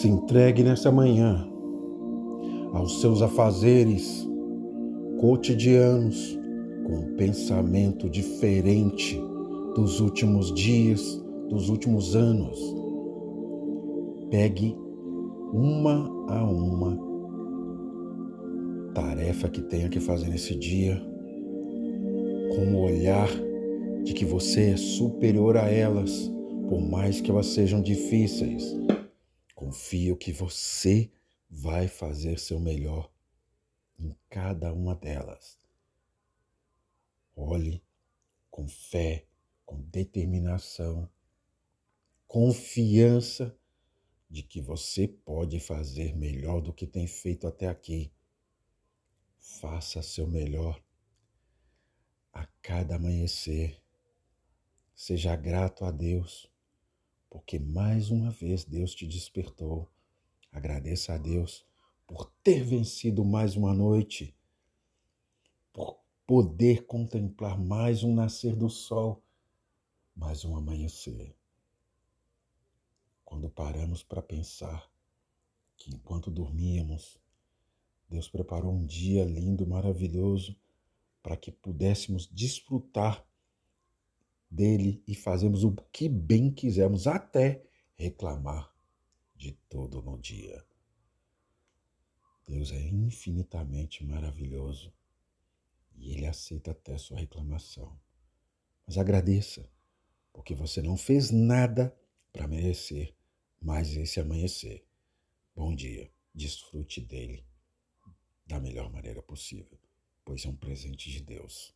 se entregue nessa manhã aos seus afazeres cotidianos com um pensamento diferente dos últimos dias, dos últimos anos. Pegue uma a uma tarefa que tenha que fazer nesse dia com o olhar de que você é superior a elas, por mais que elas sejam difíceis. Confio que você vai fazer seu melhor em cada uma delas. Olhe com fé, com determinação, confiança de que você pode fazer melhor do que tem feito até aqui. Faça seu melhor a cada amanhecer. Seja grato a Deus, porque mais uma vez Deus te despertou. Agradeça a Deus por ter vencido mais uma noite, por poder contemplar mais um nascer do sol, mais um amanhecer. Quando paramos para pensar que enquanto dormíamos, Deus preparou um dia lindo, maravilhoso, para que pudéssemos desfrutar dele e fazermos o que bem quisermos, até reclamar de todo no dia. Deus é infinitamente maravilhoso e Ele aceita até sua reclamação. Mas agradeça, porque você não fez nada para merecer mais esse amanhecer. Bom dia, desfrute dele da melhor maneira possível, pois é um presente de Deus.